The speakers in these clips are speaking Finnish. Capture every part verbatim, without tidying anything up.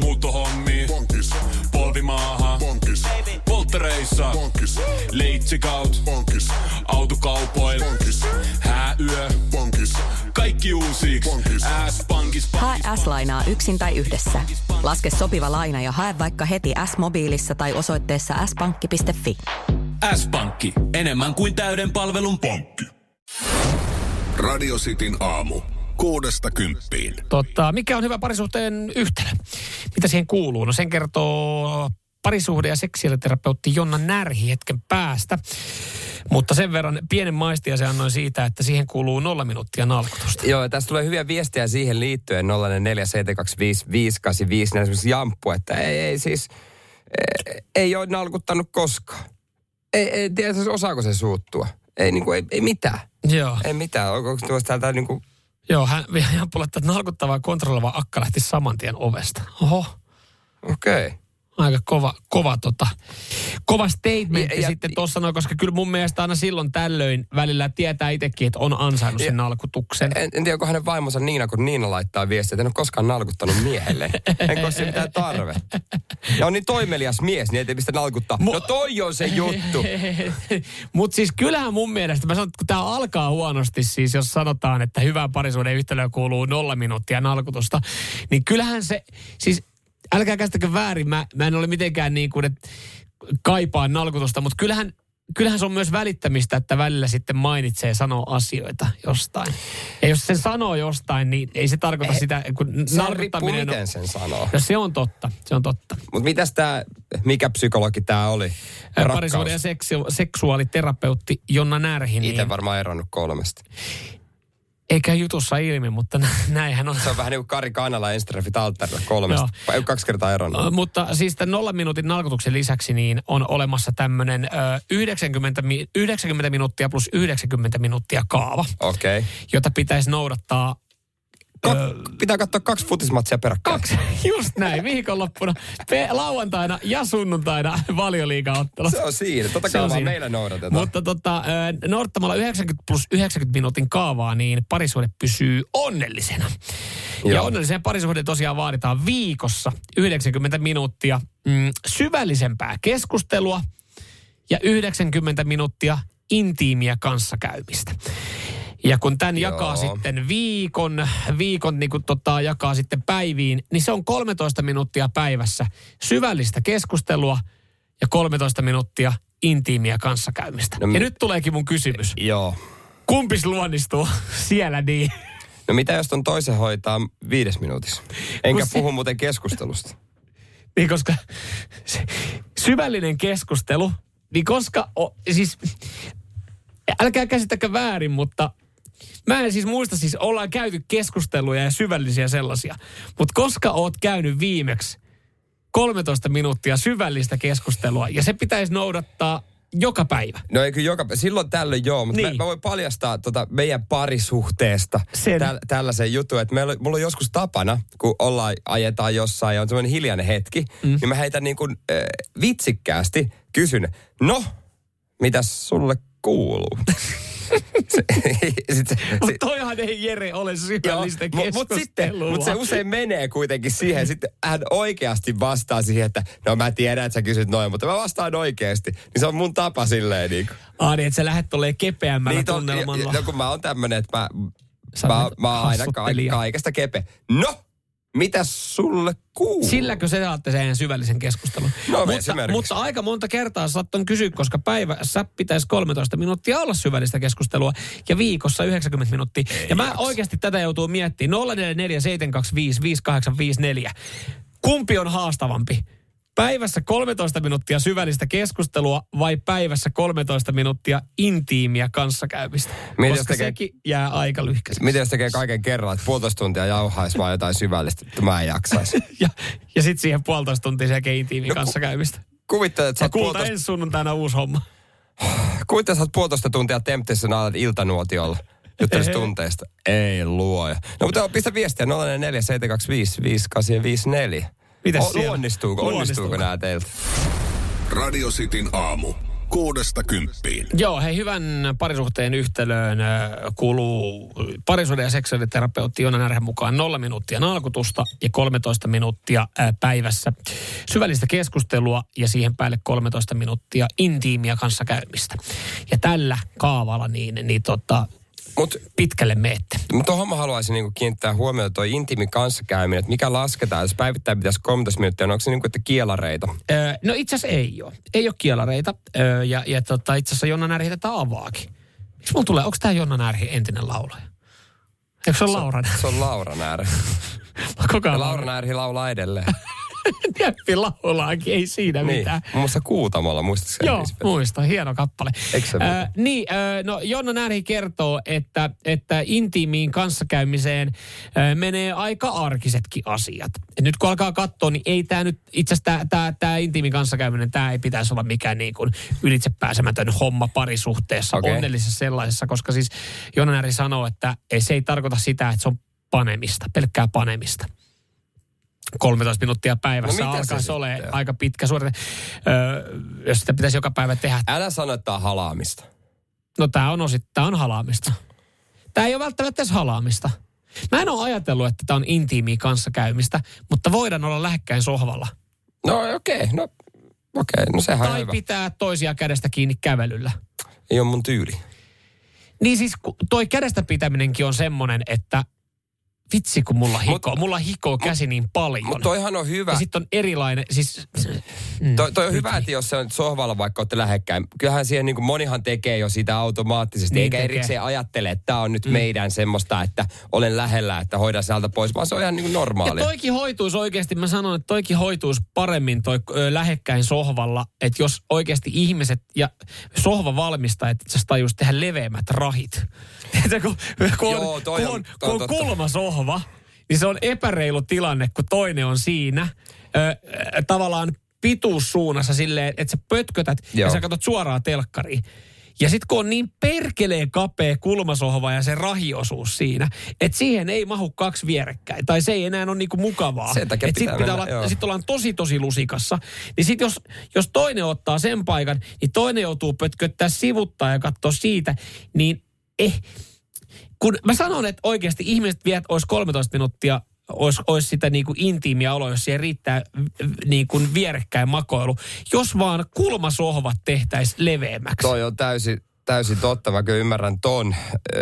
muuttohommiin, pankis, polvimaahan, pankis, polttereissa, pankis, leitsikaut, pankis, autokaupoil, pankis, hääyö, pankis, kaikki uusiiksi, S-pankis. Hae S-lainaa yksin tai yhdessä. Laske sopiva laina ja hae vaikka heti S-mobiilissa tai osoitteessa s pankki piste fi. S-pankki, enemmän kuin täyden palvelun pankki. Radio Cityn aamu. Kuudesta kymppiin. Totta, mikä on hyvä parisuhteen yhtälö? Mitä siihen kuuluu? No sen kertoo parisuhde- ja seksuaaliterapeutti Jonna Närhi hetken päästä. Mutta sen verran pienen maistia se annoin siitä, että siihen kuuluu nolla minuuttia nalkutusta. Joo, tässä tulee hyviä viestejä siihen liittyen. nolla neljä seitsemän kaksi viisi viisi kahdeksan viisi. Esimerkiksi Jamppu, että ei, ei siis, ei, ei ole nalkuttanut koskaan. Ei, ei tiedä, osaako se suuttua. Ei, niin kuin, ei, ei mitään. Joo. Ei mitään. Onko tuossa täältä niin kuin... Joo, hän ihan puoletta, että nalkuttavaa kontrolloivaa akka lähti saman tien ovesta. Oho. Okei. Okay. Aika kova, kova, tota, kova statementti ja, sitten tuossa noin, koska kyllä mun mielestä aina silloin tällöin välillä tietää itsekin, että on ansainnut sen nalkutuksen. En, en tiedä, onko hänen vaimonsa Niina, kun Niina laittaa viestiä, että en ole koskaan nalkuttanut miehelle. Enkä ole siinä mitään tarvetta. Ja on niin toimelias mies, niin ei pistä nalkuttaa. Mu- no toi on se juttu. Mutta siis kyllähän mun mielestä, mä sanon, kun tää alkaa huonosti siis, jos sanotaan, että hyvää parisuuden yhtälöä kuuluu nolla minuuttia nalkutusta, niin kyllähän se, siis... Älkää käsitäkö väärin, mä, mä en ole mitenkään niin kuin, että kaipaan nalkutusta, mutta kyllähän, kyllähän se on myös välittämistä, että välillä sitten mainitsee sanoo asioita jostain. Ja jos se sanoo jostain, niin ei se tarkoita ei, sitä, kun nalkuttaminen on... miten sen sanoo. No se on totta, se on totta. Mutta mitäs tämä, mikä psykologi tämä oli? Parisuuden ja seksu- seksuaaliterapeutti Jonna Närhinen. Itse varmaan eronnut kolmesta. Eikä jutussa ilmi, mutta näinhän on. Se on vähän niin kuin Kari Kainala ensitreffit alttarilla kolmesta. No. Kaksi kertaa eronnut. Mutta siis tämän nolla minuutin nalkutuksen lisäksi niin on olemassa tämmöinen yhdeksänkymmentä, yhdeksänkymmentä minuuttia plus yhdeksänkymmentä minuuttia kaava. Okei. Okay. Jota pitäisi noudattaa. Ka- öö, pitää katsoa kaksi futismatsia peräkkäin. Kaksi, just näin, viikonloppuna. Pe- lauantaina ja sunnuntaina valioliigaottelu. Se on siinä, totta kai vaan meillä noudatetaan. Mutta tota, noudattamalla yhdeksänkymmentä plus yhdeksänkymmentä minuutin kaavaa, niin parisuhde pysyy onnellisena. Joo. Ja onnelliseen parisuhde tosiaan vaaditaan viikossa yhdeksänkymmentä minuuttia mm, syvällisempää keskustelua ja yhdeksänkymmentä minuuttia intiimiä kanssakäymistä. Ja kun tämän Joo. jakaa sitten viikon, viikon niin kun tota, jakaa sitten päiviin, niin se on kolmetoista minuuttia päivässä syvällistä keskustelua ja kolmetoista minuuttia intiimiä kanssakäymistä. No, ja mi- nyt tuleekin mun kysymys. Joo. Kumpis luonnistuu siellä niin? No mitä jos ton toisen hoitaa viides minuutissa? Enkä se... puhu muuten keskustelusta. Niin koska syvällinen keskustelu, niin koska o, siis älkää käsittäkö väärin, mutta... Mä en siis muista, siis ollaan käyty keskusteluja ja syvällisiä sellaisia. Mutta koska oot käynyt viimeksi kolmetoista minuuttia syvällistä keskustelua ja se pitäisi noudattaa joka päivä. No ei kyllä joka päivä. Silloin tällöin joo, mutta niin. mä, mä voin paljastaa tota meidän parisuhteesta täl, tällaisen jutun. Että meillä, mulla on joskus tapana, kun ollaan, ajetaan jossain ja on semmoinen hiljainen hetki, mm. niin mä heitän niin kuin äh, vitsikkäästi kysyn, no, mitäs sulle kuuluu? Mutta toihan ei Jere ole syvällistä keskustelua. Mutta mut sitten, mut se usein menee kuitenkin siihen. Sitten hän oikeasti vastaa siihen, että no mä tiedän, että sä kysyt noin, mutta mä vastaan oikeasti. Niin se on mun tapa silleen niin kuin. Ah niin, että sä lähdet tolleen kepeämmällä niin, tunnelmalla. No kun mä oon tämmönen, että mä, mä, mä aina ka- kaikesta kepe. No! Mitä sulle kuuluu? Silläkö se saatte sen syvällisen keskustelun? No, mutta, mutta aika monta kertaa saattan kysyä, koska päivässä pitäisi kolmetoista minuuttia olla syvällistä keskustelua ja viikossa yhdeksänkymmentä minuuttia. Ei ja mä jaks. Oikeasti tätä joutuu miettimään. nolla neljä neljä seitsemän kaksi viisi viisi kahdeksan viisi neljä. Kumpi on haastavampi? Päivässä kolmetoista minuuttia syvällistä keskustelua vai päivässä kolmetoista minuuttia intiimiä kanssakäymistä? Miten koska tekee, sekin jää aika lyhkäiseksi. Miten jos tekee kaiken kerran, että puolitoista tuntia jauhaisi vaan jotain syvällistä, että mä en jaksaisi? ja ja sitten siihen puolitoista tuntia sekin intiimiä no, kanssakäymistä. Kuvittele, että sä oot puolitoista... ensi sunnuntaina uusi homma. Kuvittele, että sä oot puolitoista tuntia temptissä ja alat iltanuotiolla. Juttelisi tunteista. Ei luoja. No mutta pistä viestiä nolla neljä seitsemän kaksi viisi viisi kahdeksan viisi neljä. Mitäs o, luonnistuuko? Luonnistuuko? Luonnistuuko nämä teiltä? Radio Cityn aamu. kuudesta kymppiin. Joo, hei, hyvän parisuhteen yhtälöön kuluu parisuuden ja seksuaaliterapeutti Jonna Närhen mukaan nolla minuuttia nalkutusta ja kolmetoista minuuttia päivässä syvällistä keskustelua ja siihen päälle kolmetoista minuuttia intiimiä kanssakäymistä. Ja tällä kaavalla niin, niin tota... Mut, pitkälle meette. Mutta tuohon mä haluaisin niinku kiinnittää huomiota toi intiimi kanssakäyminen, että mikä lasketaan, jos päivittäin pitäisi kolmetoista minuuttia, niin onko se niinku, että kielareita? Öö, no itse asiassa ei ole. Ei ole kielareita. Öö, ja ja tota, itse asiassa Jonna Närhi tätä avaakin. Miksi mulla tulee, onko tämä Jonna Närhi entinen laulaja? Eikö se ole Laura Närhi? Se on Laura Närhi. Laura Närhi laulaa edelleen. Jäppi laulaakin, ei siinä niin, mitään. Muun muassa Kuutamalla, muistatko? Joo, muistan, hieno kappale. Äh, niin, äh, no Jonna Närhi kertoo, että, että intiimiin kanssakäymiseen äh, menee aika arkisetkin asiat. Et nyt kun alkaa katsoa, niin ei tämä nyt, itse asiassa tämä intiimiin kanssakäyminen, tämä ei pitäisi olla mikään niin kuin ylitsepääsemätön homma parisuhteessa, okay, onnellisessa sellaisessa, koska siis Jonna Närhi sanoo, että se ei tarkoita sitä, että se on panemista, pelkkää panemista. kolmetoista minuuttia päivässä no, alkaisi olemaan aika pitkä suorite. Öö, jos sitä pitäisi joka päivä tehdä. Älä sano, että tämä on halaamista. No tämä on osittain halaamista. Tämä ei ole välttämättä edes halaamista. Mä en ole ajatellut, että tämä on intiimiä kanssakäymistä, mutta voidaan olla lähekkäin sohvalla. No okei, okay, no okei, okay, no sehän tai hyvä. Pitää toisia kädestä kiinni kävelyllä. Ei ole mun tyyli. Niin siis toi kädestä pitäminenkin on semmoinen, että vitsi, kun mulla hikoo. Mut, mulla hikoo käsi mut, niin paljon. Mutta toihan on hyvä. Ja sitten on erilainen, siis... Mm, toi, toi on hyvä, että jos se on sohvalla vaikka olette lähekkäin. Kyllähän siihen niin kuin monihan tekee jo sitä automaattisesti. Niin eikä tekee. Erikseen ajattele, että tämä on nyt mm. meidän semmoista, että olen lähellä, että hoidan sieltä pois. Vaan se on ihan niin kuin normaalia. Ja toikin hoituisi oikeasti, mä sanon, että toikin hoituisi paremmin toi ö, lähekkäin sohvalla. Että jos oikeasti ihmiset ja sohvavalmistajat itse asiassa tajuisi tehdä leveämmät rahit. Että kun, kun on, Joo, toi kun on, toi on, kun on kulma sohva. Niin se on epäreilu tilanne, kun toinen on siinä ö, tavallaan pituussuunnassa silleen, että sä pötkötät Joo. ja sä katsot suoraan telkkariin. Ja sit kun on niin perkeleen kapea kulmasohva ja se rahiosuus siinä, että siihen ei mahu kaksi vierekkäin. Tai se ei enää ole niinku mukavaa. Sen takia pitää, sit pitää mennä, olla, sit ollaan tosi tosi lusikassa. Niin sit jos, jos toinen ottaa sen paikan, niin toinen joutuu pötköttää sivuttaa ja katsoa siitä, niin eh... Kun mä sanon, että oikeasti ihmiset viet olisi kolmetoista minuuttia, olisi, olisi sitä niin kuin intiimiä oloa, jos siihen riittää niin kuin vierekkäin makoilu. Jos vaan kulmasohvat tehtäisiin leveämmäksi. Toi on täysin, täysin totta. Mä kyllä ymmärrän ton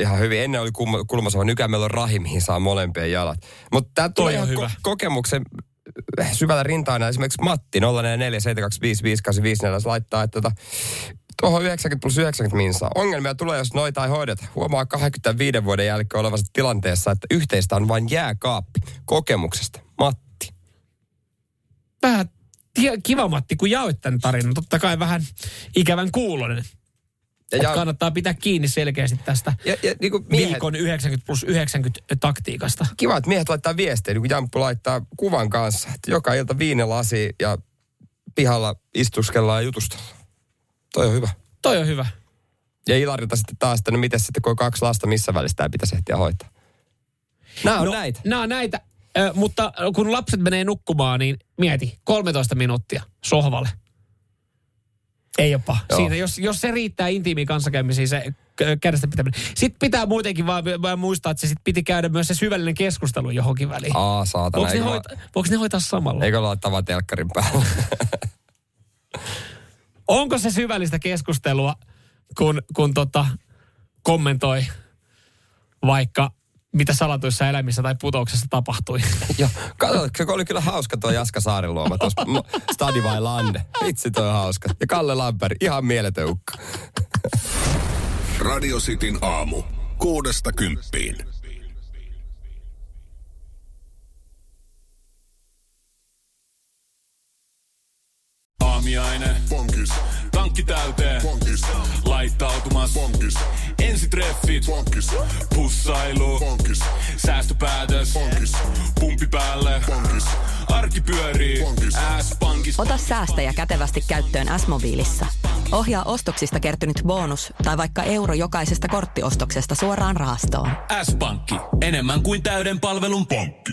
ihan hyvin. Ennen oli kulmasohva, nykyään meillä on rahi, mihin saa molempien jalat. Mutta tää tulee ihan ko- kokemuksen syvällä rintaana. Esimerkiksi Matti nolla neljä neljä seitsemän kaksi viisi viisi kahdeksan viisi neljä laittaa, että tota... Tuohon yhdeksänkymmentä plus yhdeksänkymmentä minsaa. Ongelmia tulee, jos noita ei hoideta. Huomaa kaksikymmentäviisi vuoden jälkeen olevassa tilanteessa, että yhteistä on vain jääkaappi. Kokemuksesta. Matti. Vähän kiva Matti, kun jaoit tämän tarinan. Totta kai vähän ikävän kuulonen. Ja kannattaa pitää kiinni selkeästi tästä ja, ja, niin kuin miehet, viikon yhdeksänkymmentä plus yhdeksänkymmentä taktiikasta. Kiva, että miehet laittaa viestejä, niin kuin Jamppu laittaa kuvan kanssa. Että joka ilta viinilasi ja pihalla istuskellaan ja jutustellaan. Toi on hyvä. Toi on hyvä. Ja Ilarilta sitten taas, että no miten sitten, kun on kaksi lasta, missä välistä pitäisi ehtiä hoitaa? Nämä on no, näitä. Nämä on näitä, Ö, mutta kun lapset menee nukkumaan, niin mieti, kolmetoista minuuttia sohvalle. Ei jopa. Siinä, jos, jos se riittää intiimiin kanssakäymisiin, se kädestä pitäminen. Sitten pitää muutenkin vaan, vaan muistaa, että se sit piti käydä myös se syvällinen keskustelu johonkin väliin. Aa, saatana. Voiko ne, hoita, va- voiko ne hoitaa samalla? Eikö laittaa vaan telkkarin päälle? Onko se syvällistä keskustelua, kun, kun tota, kommentoi vaikka mitä salatuissa elämissä tai putouksessa tapahtui? Joo, katsotko, kun oli kyllä hauska tuo Jaska Saaren luoma tuossa Stadi vai Lande. Vitsi toi hauska. Ja Kalle Lamperi, ihan mieletön ukka. Radio Cityn aamu, kuudesta kymppiin. Aamiaine. Bonkis. Tankki täyteen. Bonkis. Laittautumas. Bonkis. Ensitreffit. Bonkis. Pussailu. Bonkis. Säästöpäätös. Bonkis. Pumpi päälle. Bonkis. Arki pyörii. Bonkis. S-pankki. Ota säästäjä kätevästi käyttöön S-mobiilissa. Ohjaa ostoksista kertynyt bonus tai vaikka euro jokaisesta korttiostoksesta suoraan rahastoon. S-pankki. Enemmän kuin täyden palvelun pankki.